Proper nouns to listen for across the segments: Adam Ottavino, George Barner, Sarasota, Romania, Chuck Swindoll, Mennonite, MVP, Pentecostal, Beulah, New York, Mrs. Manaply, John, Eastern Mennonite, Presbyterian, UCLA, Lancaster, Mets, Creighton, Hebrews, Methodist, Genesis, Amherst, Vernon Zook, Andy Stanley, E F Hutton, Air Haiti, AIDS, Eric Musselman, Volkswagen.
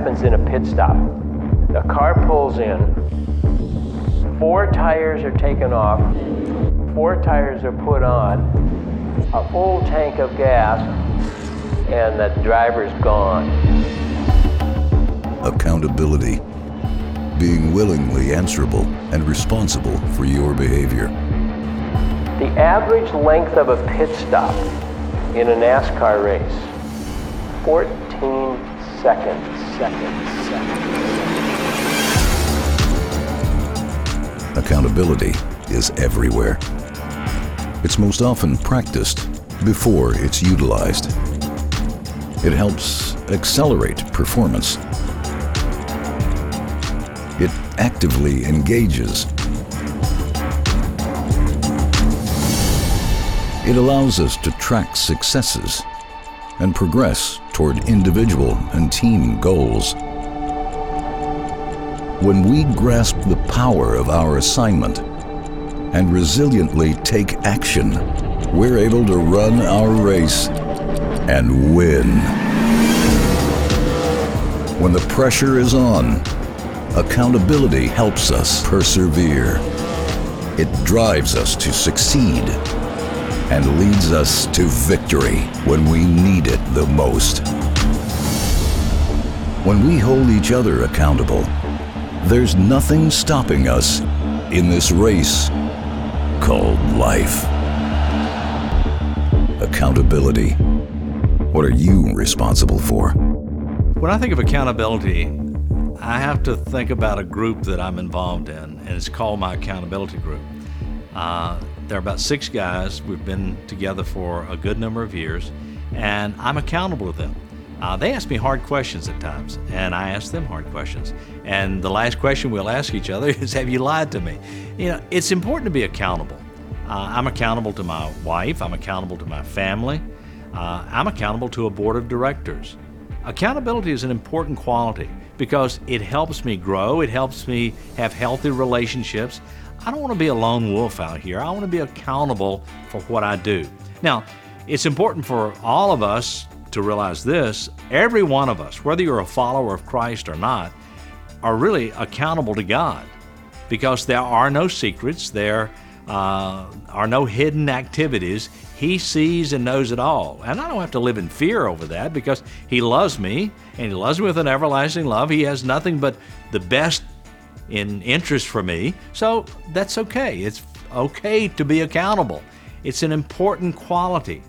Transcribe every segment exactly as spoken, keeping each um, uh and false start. happens in a pit stop. The car pulls in, four tires are taken off, four tires are put on, a full tank of gas, and the driver's gone. Accountability. Being willingly answerable and responsible for your behavior. The average length of a pit stop in a NASCAR race, fourteen seconds. Seconds, seconds. Accountability is everywhere. It's most often practiced before it's utilized. It helps accelerate performance. It actively engages. It allows us to track successes and progress toward individual and team goals. When we grasp the power of our assignment and resiliently take action, we're able to run our race and win. When the pressure is on, accountability helps us persevere. It drives us to succeed and leads us to victory when we need it the most. When we hold each other accountable, there's nothing stopping us in this race called life. Accountability. What are you responsible for? When I think of accountability, I have to think about a group that I'm involved in, and it's called my accountability group. Uh, there are about six guys. We've been together for a good number of years, and I'm accountable to them. Uh, they ask me hard questions at times, and I ask them hard questions. And the last question we'll ask each other is, have you lied to me? You know, it's important to be accountable. Uh, I'm accountable to my wife. I'm accountable to my family. Uh, I'm accountable to a board of directors. Accountability is an important quality because it helps me grow. It helps me have healthy relationships. I don't want to be a lone wolf out here. I want to be accountable for what I do. Now, it's important for all of us to realize this. Every one of us, whether you're a follower of Christ or not, are really accountable to God because there are no secrets. There uh, are no hidden activities. He sees and knows it all. And I don't have to live in fear over that because He loves me, and He loves me with an everlasting love. He has nothing but the best in interest for me. So that's okay. It's okay to be accountable. It's an important quality.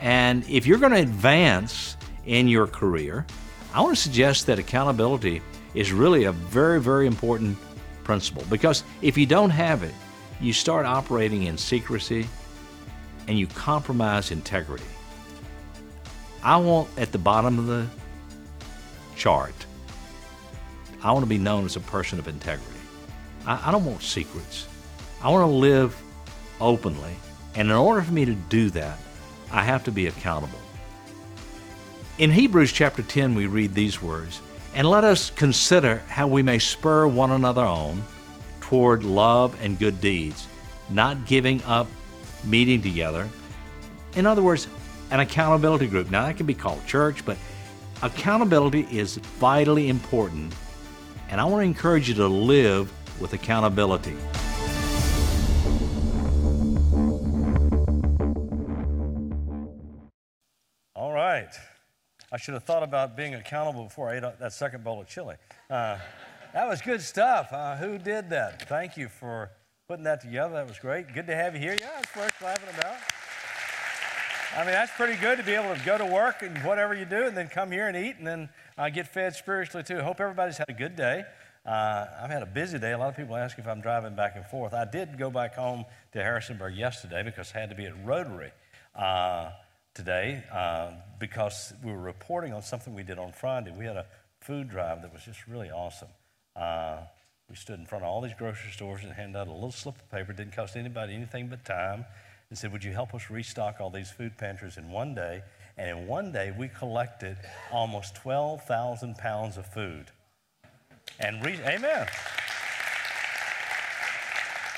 And if you're going to advance in your career, I want to suggest that accountability is really a very, very important principle because if you don't have it, you start operating in secrecy, and you compromise integrity. I want, at the bottom of the chart, I want to be known as a person of integrity. I, I don't want secrets. I want to live openly, and in order for me to do that, I have to be accountable. In Hebrews chapter ten, we read these words, "And let us consider how we may spur one another on toward love and good deeds, not giving up meeting together." In other words, an accountability group. Now, that can be called church, but accountability is vitally important, and I want to encourage you to live with accountability. All right. I should have thought about being accountable before I ate that second bowl of chili. Uh, that was good stuff. Uh, who did that? Thank you for putting that together. That was great. Good to have you here. Yeah, that's worth clapping about. I mean, that's pretty good to be able to go to work and whatever you do and then come here and eat and then uh, get fed spiritually too. Hope everybody's had a good day. Uh, I've had a busy day. A lot of people ask if I'm driving back and forth. I did go back home to Harrisonburg yesterday because I had to be at Rotary uh, today uh, because we were reporting on something we did on Friday. We had a food drive that was just really awesome. Uh, We stood in front of all these grocery stores and handed out a little slip of paper, didn't cost anybody anything but time, and said, would you help us restock all these food pantries in one day? And in one day, we collected almost twelve thousand pounds of food. And re- Amen.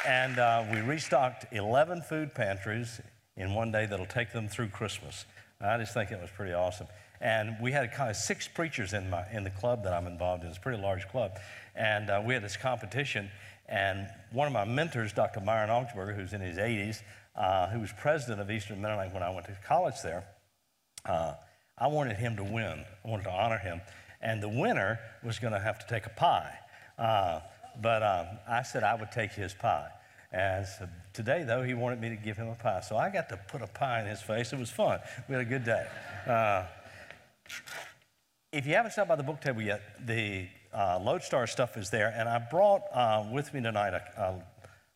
And uh, we restocked eleven food pantries in one day that'll take them through Christmas. I just think that was pretty awesome. And we had kind of six preachers in my in the club that I'm involved in. It's a pretty large club. And uh, we had this competition. And one of my mentors, Doctor Myron Augsburger, who's in his eighties, uh, who was president of Eastern Mennonite when I went to college there, uh, I wanted him to win. I wanted to honor him. And the winner was going to have to take a pie. Uh, but um, I said I would take his pie. And so today, though, he wanted me to give him a pie. So I got to put a pie in his face. It was fun. We had a good day. Uh, if you haven't stopped by the book table yet, the Uh, Lodestar stuff is there, and I brought uh, with me tonight a, a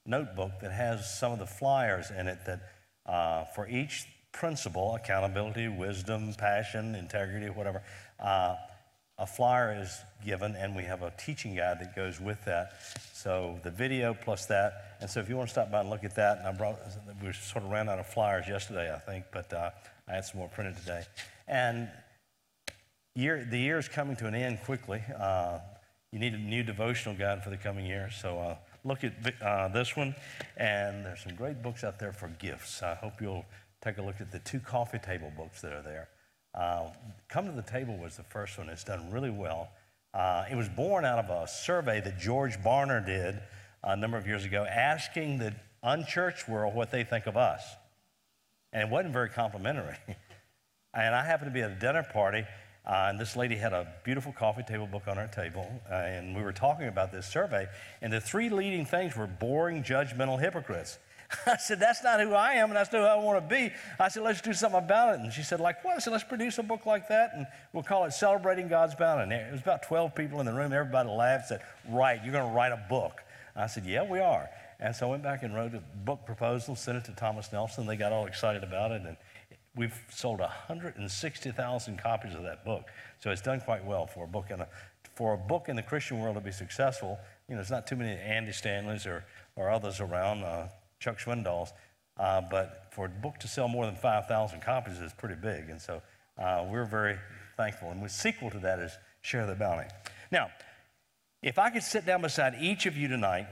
notebook that has some of the flyers in it that uh, for each principle, accountability, wisdom, passion, integrity, whatever, uh, a flyer is given, and we have a teaching guide that goes with that. So the video plus that, and so if you want to stop by and look at that, and I brought, we sort of ran out of flyers yesterday, I think, but uh, I had some more printed today. And Year, the year is coming to an end quickly. Uh, you need a new devotional guide for the coming year, so uh, look at uh, this one. And there's some great books out there for gifts. I hope you'll take a look at the two coffee table books that are there. Uh, Come to the Table was the first one. It's done really well. Uh, it was born out of a survey that George Barner did a number of years ago, asking the unchurched world what they think of us. And it wasn't very complimentary. And I happened to be at a dinner party, Uh, and this lady had a beautiful coffee table book on her table, uh, and we were talking about this survey, and the three leading things were boring, judgmental hypocrites. I said, that's not who I am, and that's not who I want to be. I said, let's do something about it. And she said, like what? I said, let's produce a book like that, and we'll call it Celebrating God's Bounty. And it was about twelve people in the room. Everybody laughed and said, right, you're going to write a book. I said, yeah, we are. And so I went back and wrote a book proposal, sent it to Thomas Nelson. They got all excited about it, and we've sold one hundred sixty thousand copies of that book. So it's done quite well for a book. And for a book in the Christian world to be successful, you know, there's not too many Andy Stanleys or, or others around, uh, Chuck Swindolls, uh, but for a book to sell more than five thousand copies is pretty big. And so uh, we're very thankful. And the sequel to that is Share the Bounty. Now, if I could sit down beside each of you tonight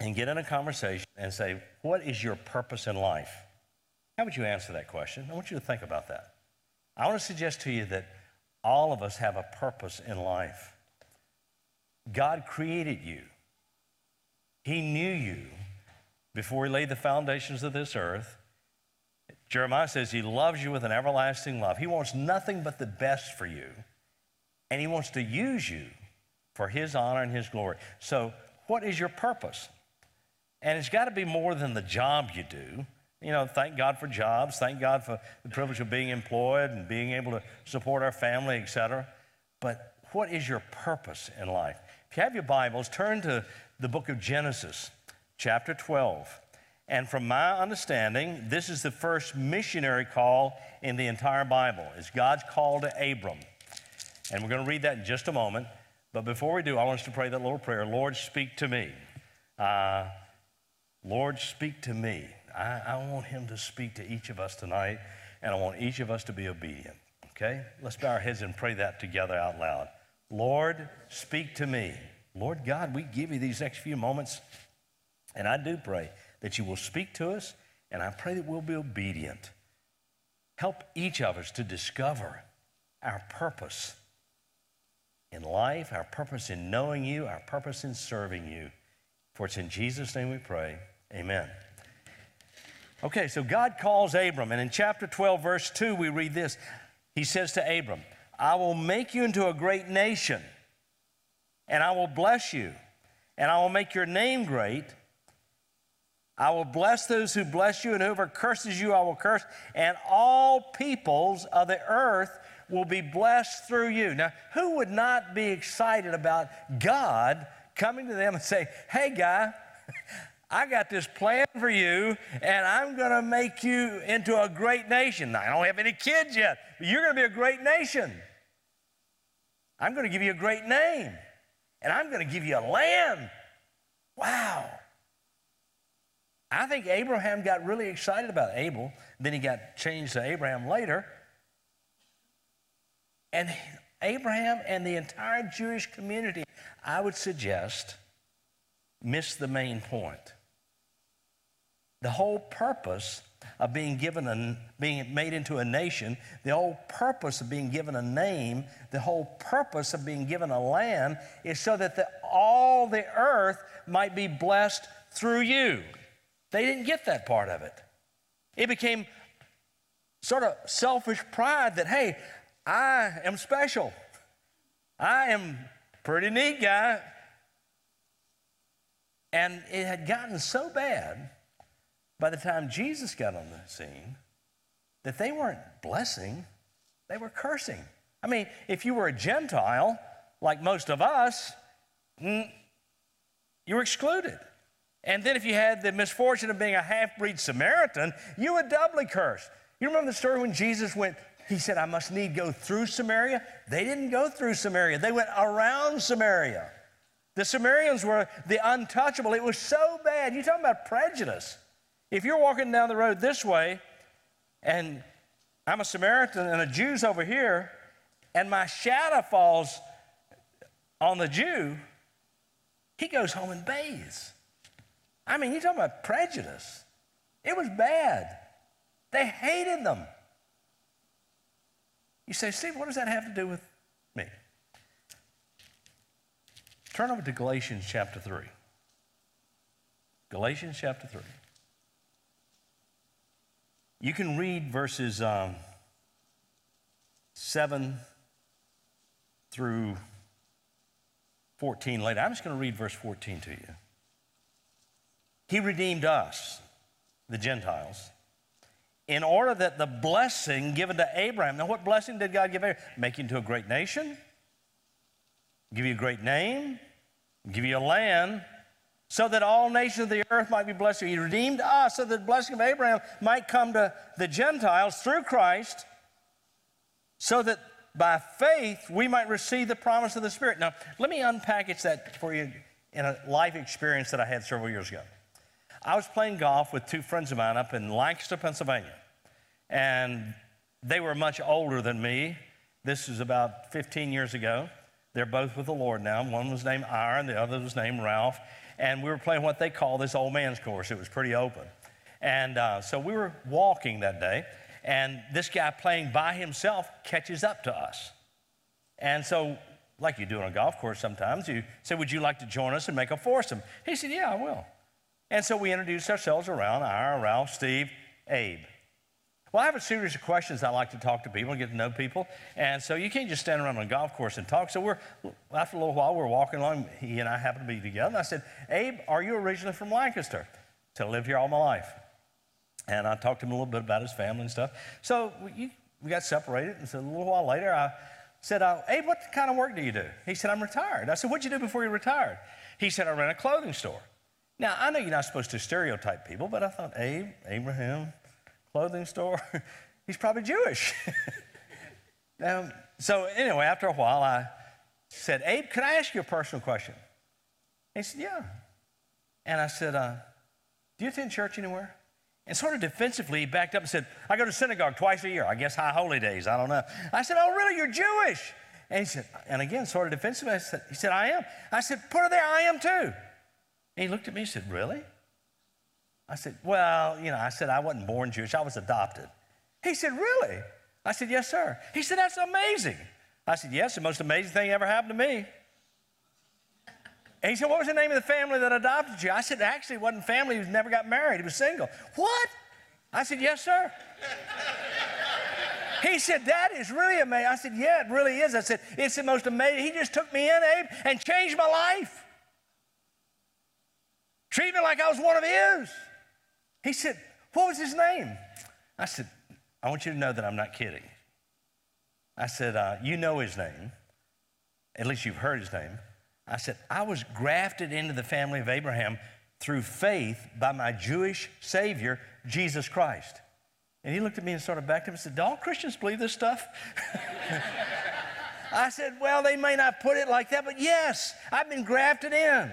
and get in a conversation and say, what is your purpose in life? How would you answer that question? I want you to think about that. I want to suggest to you that all of us have a purpose in life. God created you. He knew you before He laid the foundations of this earth. Jeremiah says He loves you with an everlasting love. He wants nothing but the best for you, and He wants to use you for His honor and His glory. So what is your purpose? And it's got to be more than the job you do. You know, thank God for jobs, thank God for the privilege of being employed and being able to support our family, et cetera. But what is your purpose in life? If you have your Bibles, turn to the book of Genesis, chapter twelve. And from my understanding, this is the first missionary call in the entire Bible. It's God's call to Abram. And we're going to read that in just a moment. But before we do, I want us to pray that little prayer, Lord, speak to me. Uh, Lord, speak to me. I, I want Him to speak to each of us tonight, and I want each of us to be obedient, okay? Let's bow our heads and pray that together out loud. Lord, speak to me. Lord God, we give You these next few moments, and I do pray that You will speak to us, and I pray that we'll be obedient. Help each of us to discover our purpose in life, our purpose in knowing You, our purpose in serving You. For it's in Jesus' name we pray, amen. Okay, so God calls Abram, and in chapter twelve, verse two, we read this. He says to Abram, I will make you into a great nation, and I will bless you, and I will make your name great. I will bless those who bless you, and whoever curses you, I will curse, and all peoples of the earth will be blessed through you. Now, who would not be excited about God coming to them and saying, hey, guy, I got this plan for you, and I'm going to make you into a great nation. Now, I don't have any kids yet, but you're going to be a great nation. I'm going to give you a great name, and I'm going to give you a land. Wow. I think Abraham got really excited about Abel. Then he got changed to Abraham later. And Abraham and the entire Jewish community, I would suggest, missed the main point. The whole purpose of being given and being made into a nation, the whole purpose of being given a name, the whole purpose of being given a land is so that the, all the earth might be blessed through you. They didn't get that part of it. It became sort of selfish pride that, hey, I am special. I am pretty neat guy. And it had gotten so bad by the time Jesus got on the scene that they weren't blessing, they were cursing. I mean, if you were a Gentile, like most of us, you were excluded. And then if you had the misfortune of being a half-breed Samaritan, you were doubly cursed. You remember the story when Jesus went, he said, I must need go through Samaria? They didn't go through Samaria. They went around Samaria. The Samaritans were the untouchable. It was so bad. You're talking about prejudice. If you're walking down the road this way, and I'm a Samaritan and a Jew's over here, and my shadow falls on the Jew, he goes home and bathes. I mean, you're talking about prejudice. It was bad. They hated them. You say, Steve, what does that have to do with me? Turn over to Galatians chapter three. Galatians chapter three. You can read verses um, seven through fourteen later. I'm just going to read verse fourteen to you. He redeemed us, the Gentiles, in order that the blessing given to Abraham. Now, what blessing did God give Abraham? Make you into a great nation, give you a great name, give you a land, so that all nations of the earth might be blessed. He redeemed us so that the blessing of Abraham might come to the Gentiles through Christ, so that by faith we might receive the promise of the Spirit. Now, let me unpackage that for you in a life experience that I had several years ago. I was playing golf with two friends of mine up in Lancaster, Pennsylvania, and they were much older than me. This was about fifteen years ago. They're both with the Lord now. One was named Iron, the other was named Ralph, and we were playing what they call this old man's course. It was pretty open. And uh, so we were walking that day, and this guy playing by himself catches up to us. And so, like you do on a golf course sometimes, you say, would you like to join us and make a foursome? He said, yeah, I will. And so we introduced ourselves around, I, Ralph, Steve, Abe. Well, I have a series of questions. I like to talk to people and get to know people. And so you can't just stand around on a golf course and talk. So we're, after a little while, we're walking along. He and I happen to be together. And I said, Abe, are you originally from Lancaster? So I lived here all my life. And I talked to him a little bit about his family and stuff. So we, we got separated. And so a little while later, I said, uh, Abe, what kind of work do you do? He said, I'm retired. I said, what'd you do before you retired? He said, I ran a clothing store. Now, I know you're not supposed to stereotype people, but I thought, Abe, Abraham, clothing store, he's probably Jewish. um, so anyway, after a while, I said, Abe, can I ask you a personal question? He said, yeah. And I said, uh, do you attend church anywhere? And sort of defensively, he backed up and said, I go to synagogue twice a year. I guess high holy days. I don't know. I said, oh, really? You're Jewish? And he said, and again, sort of defensively, I said, he said, I am. I said, put it there, I am too. And he looked at me and said, really? I said, well, you know, I said, I wasn't born Jewish. I was adopted. He said, really? I said, yes, sir. He said, that's amazing. I said, yes, the most amazing thing ever happened to me. And he said, what was the name of the family that adopted you? I said, actually, it wasn't family. He never got married. He was single. What? I said, yes, sir. He said, that is really amazing. I said, yeah, it really is. I said, it's the most amazing. He just took me in, Abe, and changed my life. Treat me like I was one of his. He said, what was his name? I said, I want you to know that I'm not kidding. I said, uh, you know his name. At least you've heard his name. I said, I was grafted into the family of Abraham through faith by my Jewish Savior, Jesus Christ. And he looked at me and sort of backed up and said, do all Christians believe this stuff? I said, well, they may not put it like that, but yes, I've been grafted in.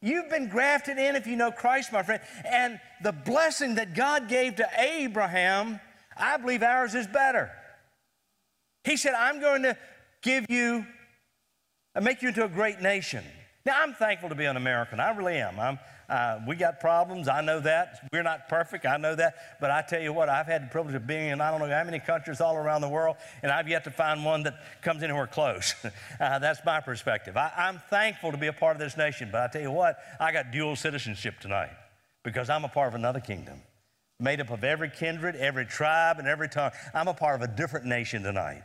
You've been grafted in if you know Christ, my friend. And the blessing that God gave to Abraham, I believe ours is better. He said, I'm going to give you, make you into a great nation. Now, I'm thankful to be an American. I really am. I'm, Uh, we got problems. I know that. We're not perfect. I know that. But I tell you what, I've had the privilege of being in I don't know how many countries all around the world, and I've yet to find one that comes anywhere close. uh, that's my perspective. I, I'm thankful to be a part of this nation, but I tell you what, I got dual citizenship tonight because I'm a part of another kingdom made up of every kindred, every tribe, and every tongue. I'm a part of a different nation tonight.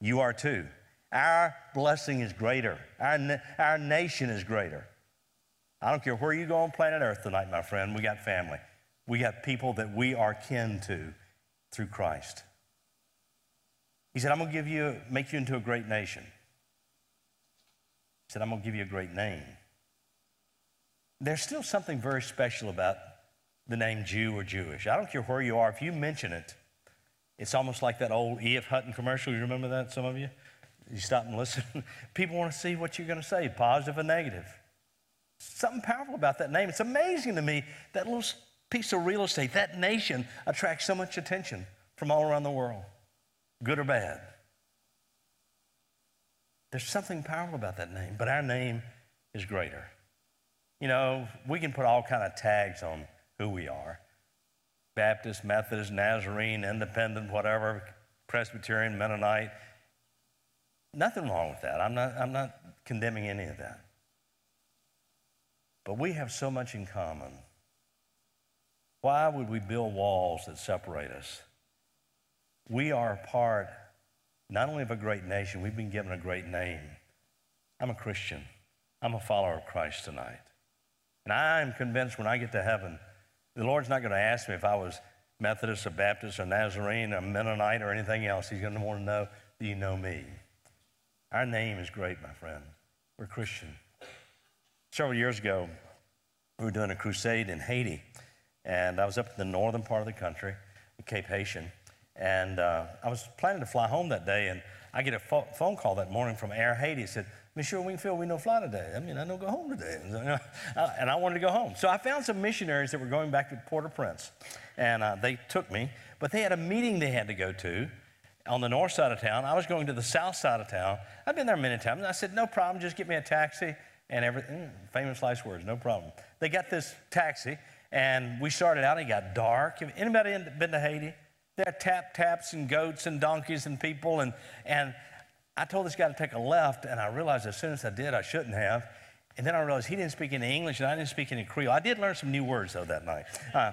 You are too. Our blessing is greater. Our, our nation is greater. I don't care where you go on planet Earth tonight, my friend. We got family. We got people that we are kin to through Christ. He said, I'm going to give you, make you into a great nation. He said, I'm going to give you a great name. There's still something very special about the name Jew or Jewish. I don't care where you are. If you mention it, it's almost like that old E F Hutton commercial. You remember that, some of you? You stop and listen. People want to see what you're going to say, positive and negative. Something powerful about that name. It's amazing to me that little piece of real estate, that nation, attracts so much attention from all around the world, good or bad. There's something powerful about that name, but our name is greater. You know, we can put all kind of tags on who we are. Baptist, Methodist, Nazarene, Independent, whatever, Presbyterian, Mennonite. Nothing wrong with that. I'm not, I'm not condemning any of that. But we have so much in common. Why would we build walls that separate us? We are a part not only of a great nation, we've been given a great name. I'm a Christian. I'm a follower of Christ tonight. And I am convinced when I get to heaven, the Lord's not going to ask me if I was Methodist or Baptist or Nazarene or Mennonite or anything else. He's going to want to know that you know me. Our name is great, my friend. We're Christian. Several years ago, we were doing a crusade in Haiti, and I was up in the northern part of the country, Cape Haitian, and uh, I was planning to fly home that day, and I get a fo- phone call that morning from Air Haiti. It said, Monsieur Wingfield, we no fly today. I mean, I don't go home today. And I wanted to go home. So I found some missionaries that were going back to Port-au-Prince, and uh, they took me, but they had a meeting they had to go to on the north side of town. I was going to the south side of town. I've been there many times, and I said, no problem, just get me a taxi. And everything, famous last words, no problem. They got this taxi, and we started out, and it got dark. Anybody been to Haiti? There are tap-taps and goats and donkeys and people, and and I told this guy to take a left, and I realized as soon as I did, I shouldn't have. And then I realized he didn't speak any English, and I didn't speak any Creole. I did learn some new words, though, that night. Uh,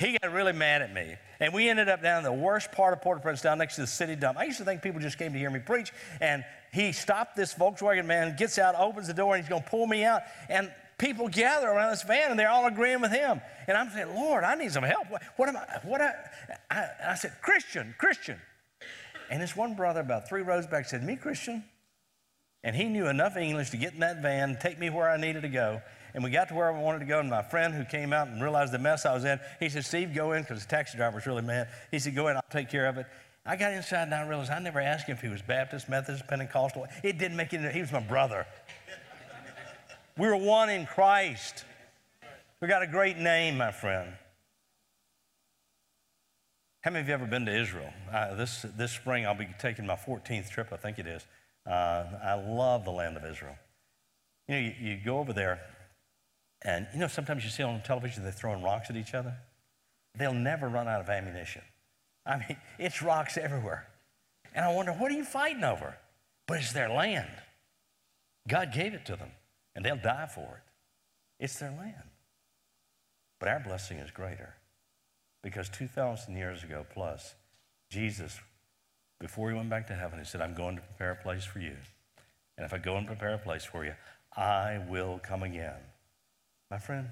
he got really mad at me, and we ended up down in the worst part of Port-au-Prince, down next to the city dump. I used to think people just came to hear me preach, and he stopped this Volkswagen man, gets out, opens the door, and he's going to pull me out. And people gather around this van, and they're all agreeing with him. And I'm saying, Lord, I need some help. What, what am I? What I, I? I said, Christian, Christian. And this one brother about three rows back said, me, Christian? And he knew enough English to get in that van, take me where I needed to go. And we got to where I wanted to go, and my friend who came out and realized the mess I was in, he said, Steve, go in, because the taxi driver was really mad. He said, go in, I'll take care of it. I got inside, and I realized I never asked him if he was Baptist, Methodist, Pentecostal. It didn't make any, he was my brother. We were one in Christ. We got a great name, my friend. How many of you ever been to Israel? Uh, this, this spring, I'll be taking my fourteenth trip, I think it is. Uh, I love the land of Israel. You know, you, you go over there, and you know, sometimes you see on television they're throwing rocks at each other. They'll never run out of ammunition. I mean, it's rocks everywhere. And I wonder, what are you fighting over? But it's their land. God gave it to them, and they'll die for it. It's their land. But our blessing is greater because two thousand years ago plus, Jesus, before he went back to heaven, he said, I'm going to prepare a place for you. And if I go and prepare a place for you, I will come again. My friend,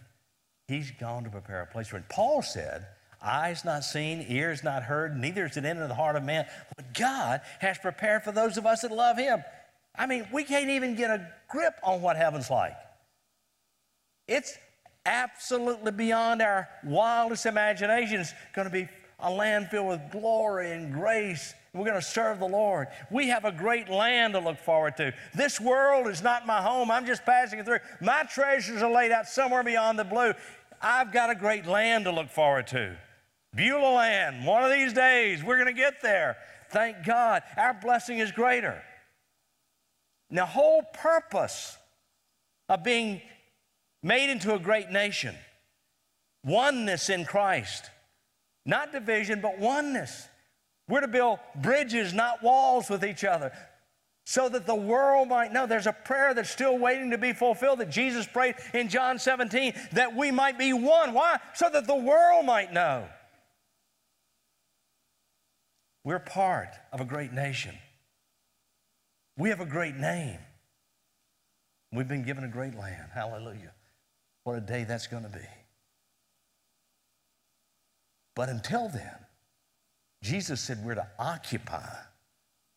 he's gone to prepare a place for you. Paul said, eyes not seen, ears not heard, neither is it entered the heart of man. But God has prepared for those of us that love him. I mean, we can't even get a grip on what heaven's like. It's absolutely beyond our wildest imaginations. It's going to be a land filled with glory and grace. We're going to serve the Lord. We have a great land to look forward to. This world is not my home. I'm just passing through. My treasures are laid out somewhere beyond the blue. I've got a great land to look forward to. Beulah land. One of these days, we're going to get there. Thank God. Our blessing is greater. And the whole purpose of being made into a great nation, oneness in Christ, not division, but oneness. We're to build bridges, not walls, with each other, so that the world might know. There's a prayer that's still waiting to be fulfilled that Jesus prayed in John seventeen, that we might be one. Why? So that the world might know. We're part of a great nation. We have a great name. We've been given a great land. Hallelujah. What a day that's going to be. But until then, Jesus said we're to occupy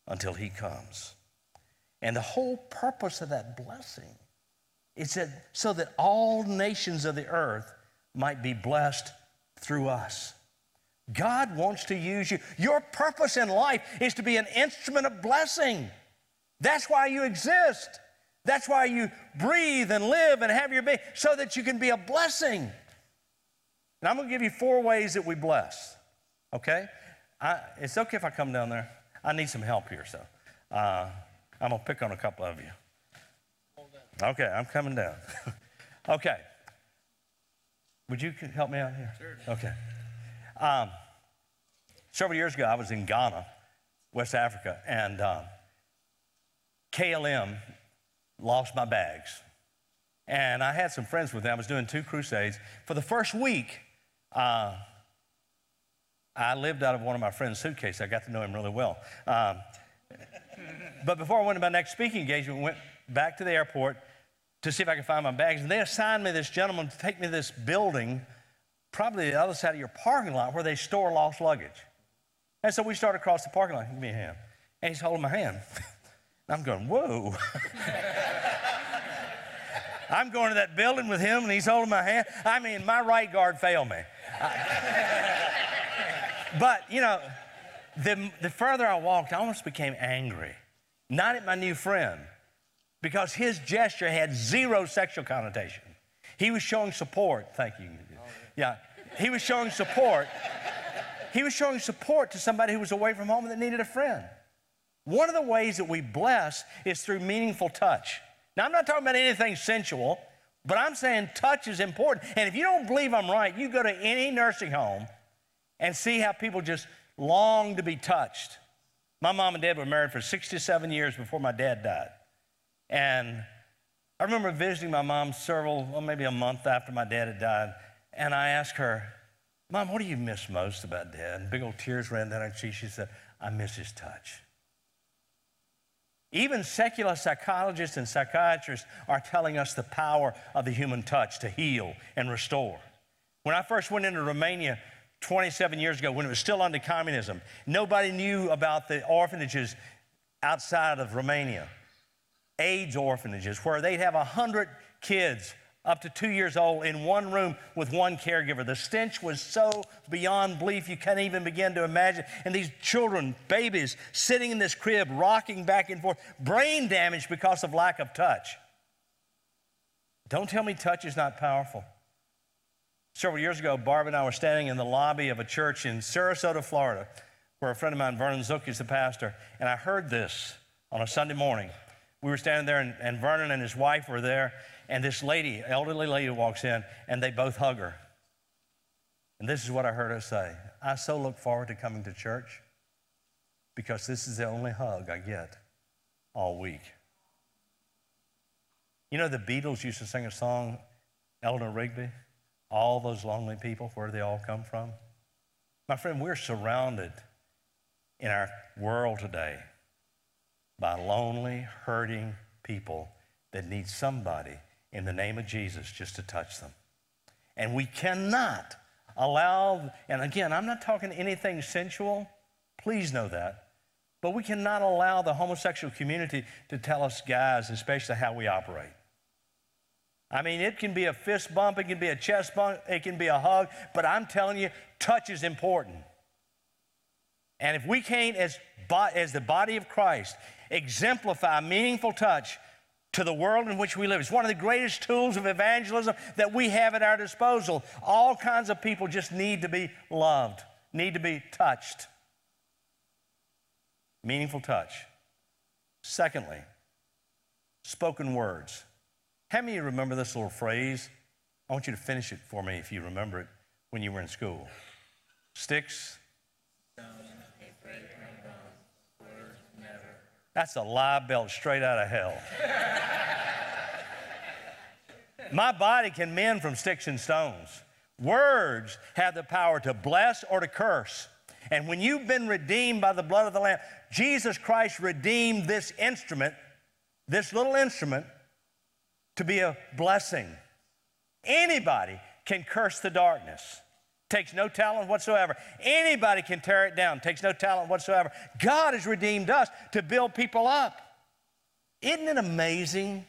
until he comes. And the whole purpose of that blessing is that so that all nations of the earth might be blessed through us. God wants to use you. Your purpose in life is to be an instrument of blessing. That's why you exist. That's why you breathe and live and have your being, so that you can be a blessing. And I'm going to give you four ways that we bless, okay? I, it's okay if I come down there. I need some help here, so uh, I'm going to pick on a couple of you. Hold on. Okay, I'm coming down. Okay. Would you help me out here? Sure. Okay. Um, several years ago, I was in Ghana, West Africa, and um, K L M lost my bags. And I had some friends with them. I was doing two crusades. For the first week, uh, I lived out of one of my friend's suitcases. I got to know him really well. Um, but before I went to my next speaking engagement, I went back to the airport to see if I could find my bags. And they assigned me this gentleman to take me to this building, probably the other side of your parking lot, where they store lost luggage. And so we started across the parking lot. Give me a hand. And he's holding my hand. And I'm going, whoa. I'm going to that building with him, and he's holding my hand. I mean, my right guard failed me. I, but, you know, the, the further I walked, I almost became angry. Not at my new friend, because his gesture had zero sexual connotation. He was showing support. Thank you. Yeah, he was showing support. He was showing support to somebody who was away from home and that needed a friend. One of the ways that we bless is through meaningful touch. Now, I'm not talking about anything sensual, but I'm saying touch is important. And if you don't believe I'm right, you go to any nursing home and see how people just long to be touched. My mom and dad were married for sixty-seven years before my dad died. And I remember visiting my mom several, well, maybe a month after my dad had died. And I asked her, Mom, what do you miss most about Dad? And big old tears ran down her cheek. She said, I miss his touch. Even secular psychologists and psychiatrists are telling us the power of the human touch to heal and restore. When I first went into Romania twenty-seven years ago, when it was still under communism, nobody knew about the orphanages outside of Romania, AIDS orphanages, where they'd have one hundred kids up to two years old in one room with one caregiver. The stench was so beyond belief, you can't even begin to imagine. And these children, babies, sitting in this crib, rocking back and forth, brain damage because of lack of touch. Don't tell me touch is not powerful. Several years ago, Barb and I were standing in the lobby of a church in Sarasota, Florida, where a friend of mine, Vernon Zook, is the pastor, and I heard this on a Sunday morning. We were standing there, and, and Vernon and his wife were there, and this lady, elderly lady, walks in, and they both hug her. And this is what I heard her say. I so look forward to coming to church because this is the only hug I get all week. You know, the Beatles used to sing a song, Eleanor Rigby, all those lonely people, where they all come from. My friend, we're surrounded in our world today by lonely, hurting people that need somebody in the name of Jesus just to touch them. And we cannot allow, and again, I'm not talking anything sensual, please know that, but we cannot allow the homosexual community to tell us guys, especially, how we operate. I mean, it can be a fist bump, it can be a chest bump, it can be a hug, but I'm telling you, touch is important. And if we can't, as, as the body of Christ, exemplify meaningful touch to the world in which we live. It's one of the greatest tools of evangelism that we have at our disposal. All kinds of people just need to be loved, need to be touched. Meaningful touch. Secondly, spoken words. How many of you remember this little phrase? I want you to finish it for me if you remember it when you were in school. Sticks. That's a lie belt straight out of hell. My body can mend from sticks and stones. Words have the power to bless or to curse. And when you've been redeemed by the blood of the Lamb, Jesus Christ redeemed this instrument, this little instrument, to be a blessing. Anybody can curse the darkness. Takes no talent whatsoever. Anybody can tear it down. Takes no talent whatsoever. God has redeemed us to build people up. Isn't it amazing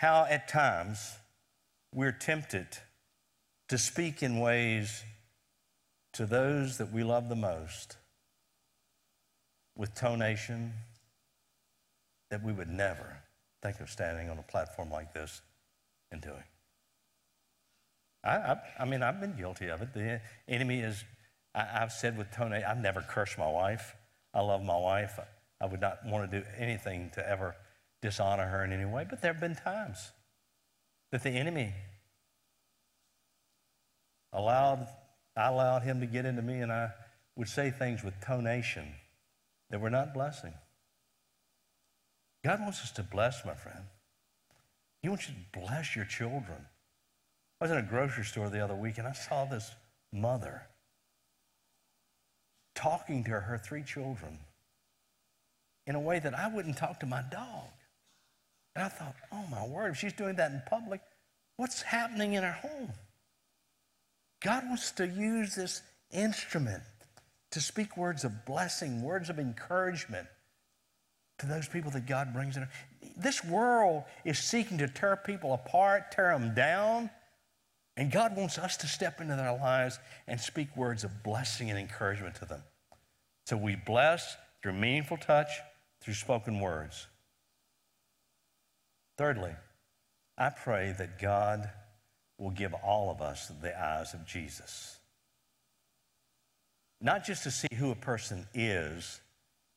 how at times we're tempted to speak in ways to those that we love the most with tonation that we would never think of standing on a platform like this and doing? I, I, I mean, I've been guilty of it. The enemy is, I, I've said with Tony, I've never cursed my wife. I love my wife. I, I would not want to do anything to ever dishonor her in any way. But there have been times that the enemy allowed, I allowed him to get into me, and I would say things with tonation that were not blessing. God wants us to bless, my friend. He wants you to bless your children. I was in a grocery store the other week, and I saw this mother talking to her three children in a way that I wouldn't talk to my dog. And I thought, oh, my word, if she's doing that in public, what's happening in her home? God wants to use this instrument to speak words of blessing, words of encouragement to those people that God brings in. This world is seeking to tear people apart, tear them down. And God wants us to step into their lives and speak words of blessing and encouragement to them. So we bless through meaningful touch, through spoken words. Thirdly, I pray that God will give all of us the eyes of Jesus. Not just to see who a person is,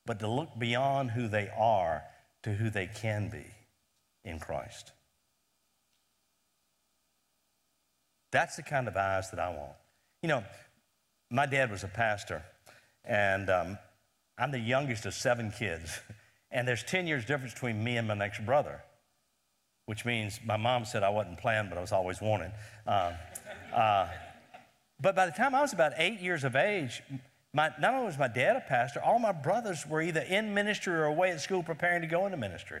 but to look beyond who they are to who they can be in Christ. That's the kind of eyes that I want. You know, my dad was a pastor, and um, I'm the youngest of seven kids, and there's ten years difference between me and my next brother, which means my mom said I wasn't planned, but I was always wanted. Uh, uh, but by the time I was about eight years of age, my, not only was my dad a pastor, all my brothers were either in ministry or away at school preparing to go into ministry.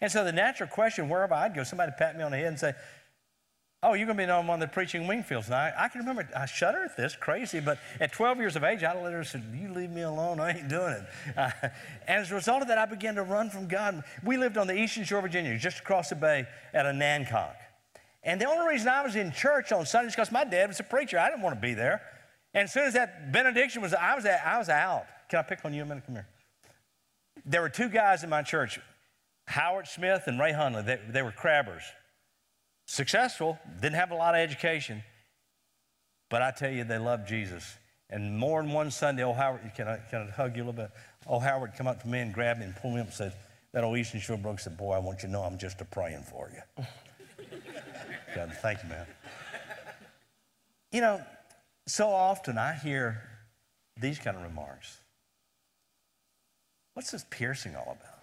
And so the natural question, wherever I'd go, somebody pat me on the head and say, oh, you're going to be on one of the preaching Wingfields. And I, I can remember, I shudder at this, crazy, but at twelve years of age, I literally said, you leave me alone, I ain't doing it. Uh, as a result of that, I began to run from God. We lived on the eastern shore of Virginia, just across the bay at Anancock. And the only reason I was in church on Sundays is because my dad was a preacher. I didn't want to be there. And as soon as that benediction was, I was, at, I was out. Can I pick on you a minute? Come here. There were two guys in my church, Howard Smith and Ray Hunley. They, they were crabbers. Successful, didn't have a lot of education, but I tell you, they loved Jesus. And more than one Sunday, old Howard, can I, can I hug you a little bit? Old Howard come up to me and grabbed me and pulled me up and said, that old Eastern Shore Brook said, boy, I want you to know I'm just a praying for you. God, thank you, man. You know, so often I hear these kind of remarks. What's this piercing all about?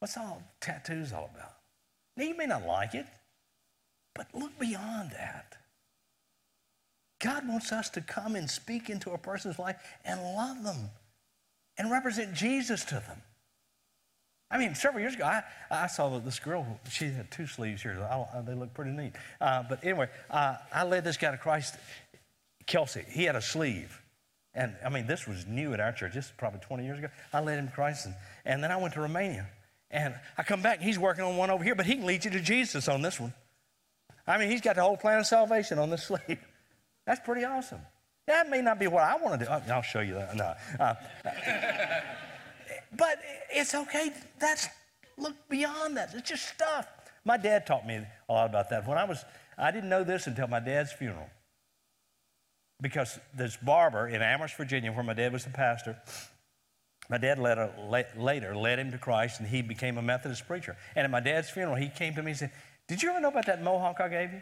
What's all tattoos all about? Now, you may not like it, but look beyond that. God wants us to come and speak into a person's life and love them and represent Jesus to them. I mean, several years ago, I, I saw this girl. She had two sleeves here. I, they look pretty neat. Uh, but anyway, uh, I led this guy to Christ, Kelsey. He had a sleeve. And, I mean, this was new at our church. This was probably twenty years ago. I led him to Christ, and, and then I went to Romania. And I come back, and he's working on one over here, but he can lead you to Jesus on this one. I mean, he's got the whole plan of salvation on this sleeve. That's pretty awesome. That may not be what I want to do. I'll show you that. No. Uh, but it's okay. That's, look beyond that. It's just stuff. My dad taught me a lot about that. When I was, I didn't know this until my dad's funeral. Because this barber in Amherst, Virginia, where my dad was the pastor, my dad later, later led him to Christ, and he became a Methodist preacher. And at my dad's funeral, he came to me and said, Did you ever know about that mohawk I gave you?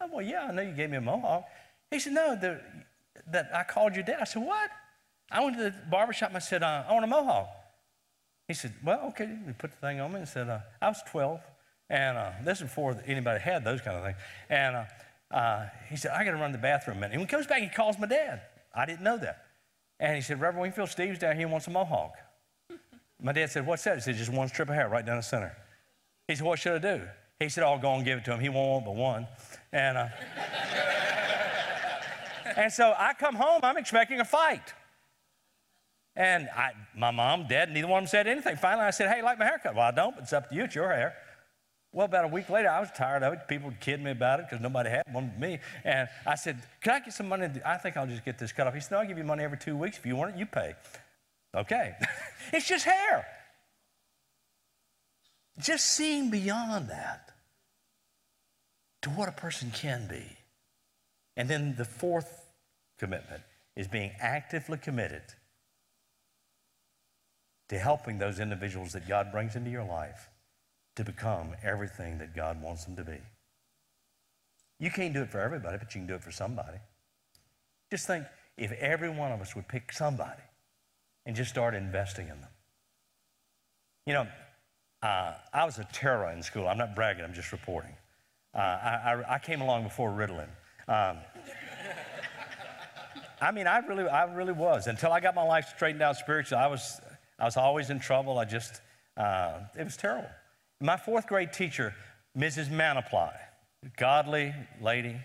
Oh, well, yeah, I know you gave me a mohawk. He said, no, the, that I called your dad. I said, what? I went to the barbershop and I said, uh, I want a mohawk. He said, well, okay. He put the thing on me and said, uh, I was twelve. And uh, this is before anybody had those kind of things. And uh, uh, he said, I got to run to the bathroom a minute. And when he comes back, he calls my dad. I didn't know that. And he said, Reverend Wingfield, Steve's down here and wants a mohawk. My dad said, what's that? He said, just one strip of hair right down the center. He said, what should I do? He said, I'll go and give it to him. He won't want but one. And, uh, and so I come home. I'm expecting a fight. And I, my mom, dad, neither one of them said anything. Finally, I said, hey, you like my haircut? Well, I don't, but it's up to you. It's your hair. Well, about a week later, I was tired of it. People were kidding me about it because nobody had one but me. And I said, can I get some money? I think I'll just get this cut off. He said, no, I'll give you money every two weeks. If you want it, you pay. Okay. It's just hair. Just seeing beyond that to what a person can be. And then the fourth commitment is being actively committed to helping those individuals that God brings into your life to become everything that God wants them to be. You can't do it for everybody, but you can do it for somebody. Just think if every one of us would pick somebody and just start investing in them. You know, uh, I was a terror in school. I'm not bragging, I'm just reporting. Uh, I, I, I came along before Ritalin. Um, I mean, I really, I really was. Until I got my life straightened out spiritually, I was I was always in trouble. I just, uh, it was terrible. My fourth grade teacher, Missus Manaply, godly lady.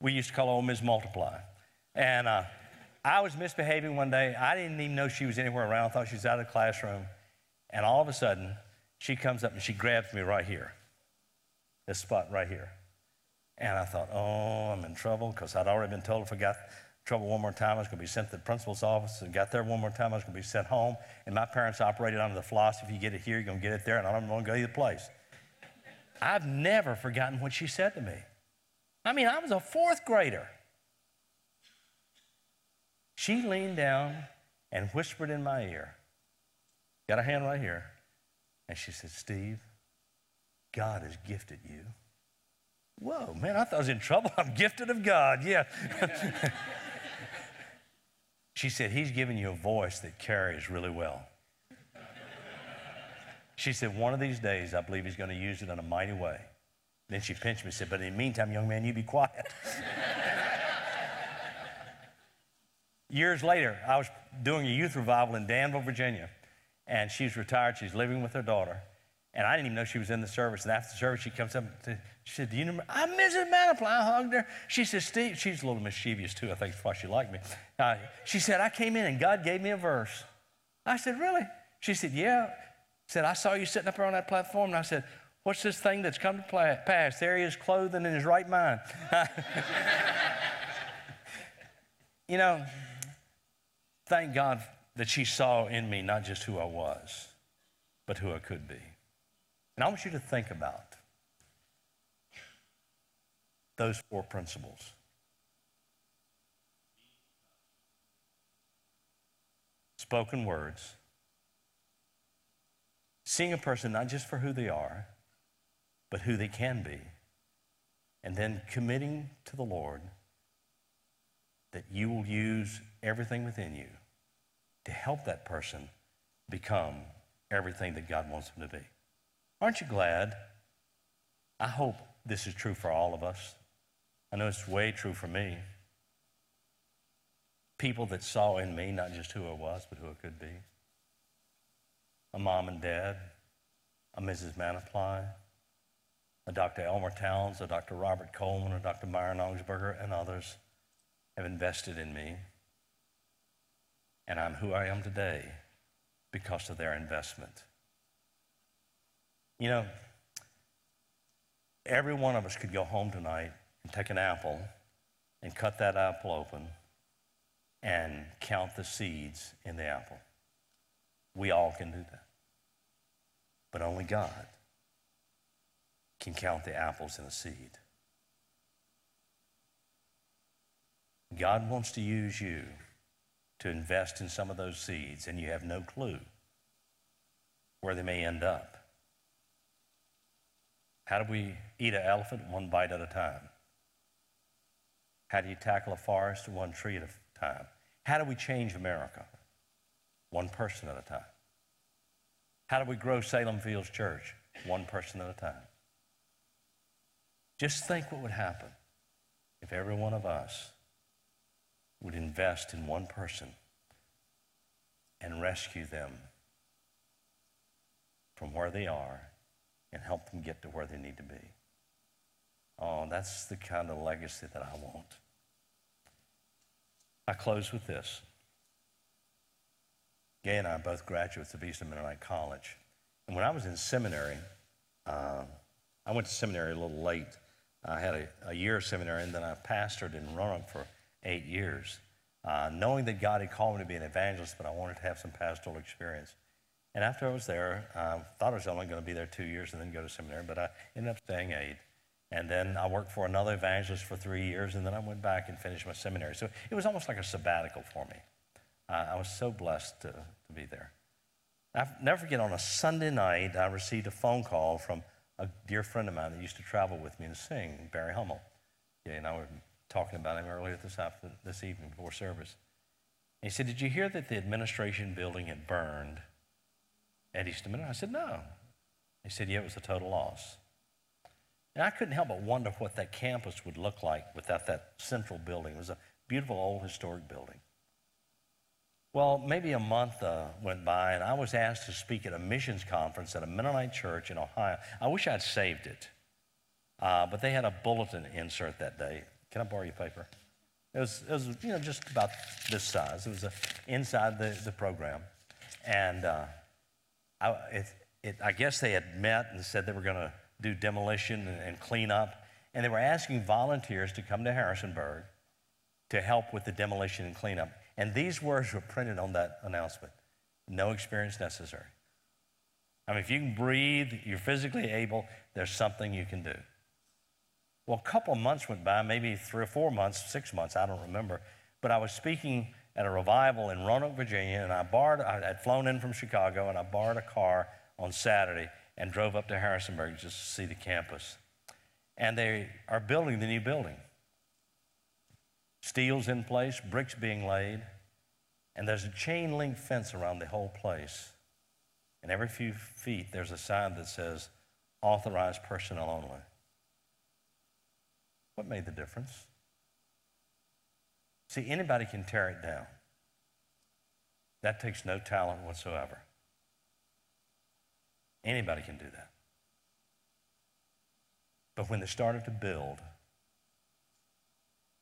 We used to call her old Miz Multiply. And uh, I was misbehaving one day. I didn't even know she was anywhere around. I thought she was out of the classroom. And all of a sudden, she comes up and she grabs me right here, this spot right here. And I thought, oh, I'm in trouble, because I'd already been told if I got trouble one more time, I was going to be sent to the principal's office, and got there one more time, I was going to be sent home. And my parents operated under the philosophy, if you get it here, you're going to get it there, and I don't want to go either place. I've never forgotten what she said to me. I mean, I was a fourth grader. She leaned down and whispered in my ear, got her hand right here, and she said, Steve, God has gifted you. Whoa, man, I thought I was in trouble. I'm gifted of God, yeah. She said, he's given you a voice that carries really well. She said, one of these days, I believe he's going to use it in a mighty way. Then she pinched me and said, but in the meantime, young man, you be quiet. Years later, I was doing a youth revival in Danville, Virginia, and she's retired. She's living with her daughter. And I didn't even know she was in the service. And after the service, she comes up and she said, do you remember? I'm Missus Manaply. I hugged her. She said, Steve, she's a little mischievous too. I think that's why she liked me. Uh, she said, I came in and God gave me a verse. I said, really? She said, yeah. Said, I saw you sitting up there on that platform. And I said, what's this thing that's come to pass? There he is clothed and in his right mind. You know, thank God that she saw in me not just who I was, but who I could be. And I want you to think about those four principles. Spoken words. Seeing a person not just for who they are, but who they can be. And then committing to the Lord that you will use everything within you to help that person become everything that God wants them to be. Aren't you glad? I hope this is true for all of us. I know it's way true for me. People that saw in me not just who I was, but who I could be. A mom and dad, a Missus Manaply, a Doctor Elmer Towns, a Doctor Robert Coleman, a Doctor Myron Augsburger, and others have invested in me. And I'm who I am today because of their investment. You know, every one of us could go home tonight and take an apple and cut that apple open and count the seeds in the apple. We all can do that. But only God can count the apples in a seed. God wants to use you to invest in some of those seeds, and you have no clue where they may end up. How do we eat an elephant? One bite at a time. How do you tackle a forest? One tree at a time. How do we change America? One person at a time. How do we grow Salem Fields Church? One person at a time. Just think what would happen if every one of us would invest in one person and rescue them from where they are and help them get to where they need to be. Oh, that's the kind of legacy that I want. I close with this. Gay and I are both graduates of Eastern Mennonite College. And when I was in seminary, uh, I went to seminary a little late. I had a, a year of seminary, and then I pastored in Roanoke for eight years, uh, knowing that God had called me to be an evangelist, but I wanted to have some pastoral experience. And after I was there, I thought I was only going to be there two years and then go to seminary, but I ended up staying eight. And then I worked for another evangelist for three years, and then I went back and finished my seminary. So it was almost like a sabbatical for me. Uh, I was so blessed to, to be there. I'll never forget, on a Sunday night, I received a phone call from a dear friend of mine that used to travel with me and sing, Barry Hummel. Yeah, and I was talking about him earlier this afternoon, this evening before service. And he said, "Did you hear that the administration building had burned at Eastern Mennonite?" I said, "No." He said, "Yeah, it was a total loss." And I couldn't help but wonder what that campus would look like without that central building. It was a beautiful old historic building. Well, maybe a month uh, went by, and I was asked to speak at a missions conference at a Mennonite church in Ohio. I wish I'd saved it, uh, but they had a bulletin insert that day. Can I borrow your paper? It was, it was you know, just about this size. It was uh, inside the, the program, and uh, I, it, it, I guess they had met and said they were going to do demolition and, and clean up, and they were asking volunteers to come to Harrisonburg to help with the demolition and cleanup. And these words were printed on that announcement: no experience necessary. I mean, if you can breathe, you're physically able, there's something you can do. Well, a couple months went by, maybe three or four months, six months, I don't remember, but I was speaking at a revival in Roanoke, Virginia, and I borrowed, I had flown in from Chicago, and I borrowed a car on Saturday and drove up to Harrisonburg just to see the campus. And they are building the new building. Steel's in place, bricks being laid, and there's a chain link fence around the whole place. And every few feet, there's a sign that says, "Authorized personnel only." What made the difference? See, anybody can tear it down. That takes no talent whatsoever. Anybody can do that. But when they started to build,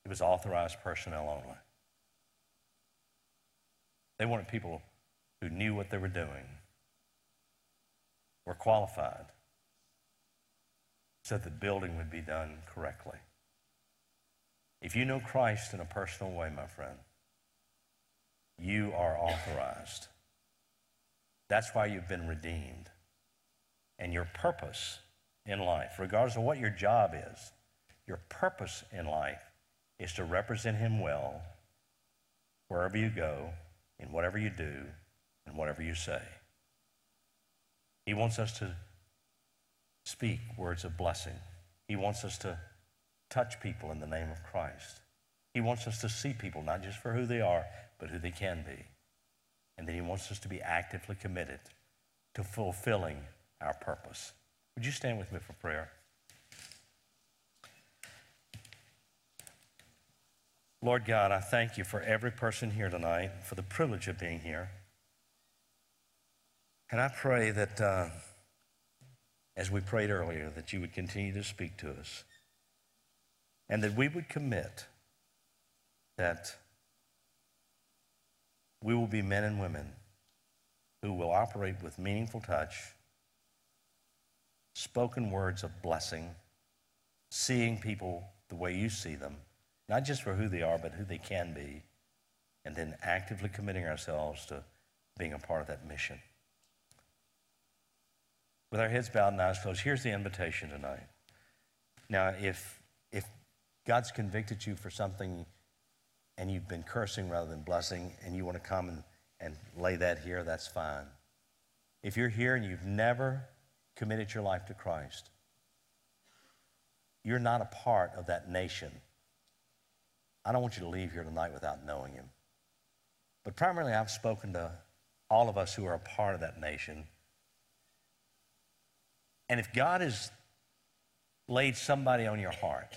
it was authorized personnel only. They wanted people who knew what they were doing, were qualified, so that the building would be done correctly. If you know Christ in a personal way, my friend, you are authorized. That's why you've been redeemed. And your purpose in life, regardless of what your job is, your purpose in life is to represent him well wherever you go, in whatever you do, and whatever you say. He wants us to speak words of blessing. He wants us to touch people in the name of Christ. He wants us to see people not just for who they are, but who they can be. And then he wants us to be actively committed to fulfilling our purpose. Would you stand with me for prayer? Lord God, I thank you for every person here tonight, for the privilege of being here. And I pray that, uh, as we prayed earlier, that you would continue to speak to us, and that we would commit that we will be men and women who will operate with meaningful touch, spoken words of blessing, seeing people the way you see them, not just for who they are, but who they can be, and then actively committing ourselves to being a part of that mission. With our heads bowed and eyes closed, here's the invitation tonight. Now, if if God's convicted you for something and you've been cursing rather than blessing, and you want to come and, and lay that here, that's fine. If you're here and you've never committed your life to Christ, You're not a part of that nation. I don't want you to leave here tonight without knowing him. But primarily, I've spoken to all of us who are a part of that nation. And if God has laid somebody on your heart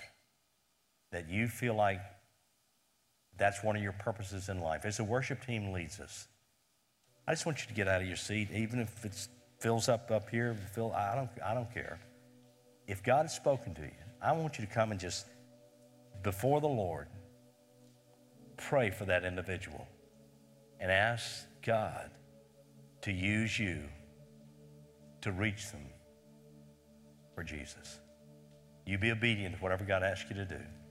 that you feel like that's one of your purposes in life, as the worship team leads us, I just want you to get out of your seat, even if it fills up up here. Fill, I don't, I don't care. If God has spoken to you, I want you to come and just, before the Lord, pray for that individual and ask God to use you to reach them for Jesus. You be obedient to whatever God asks you to do.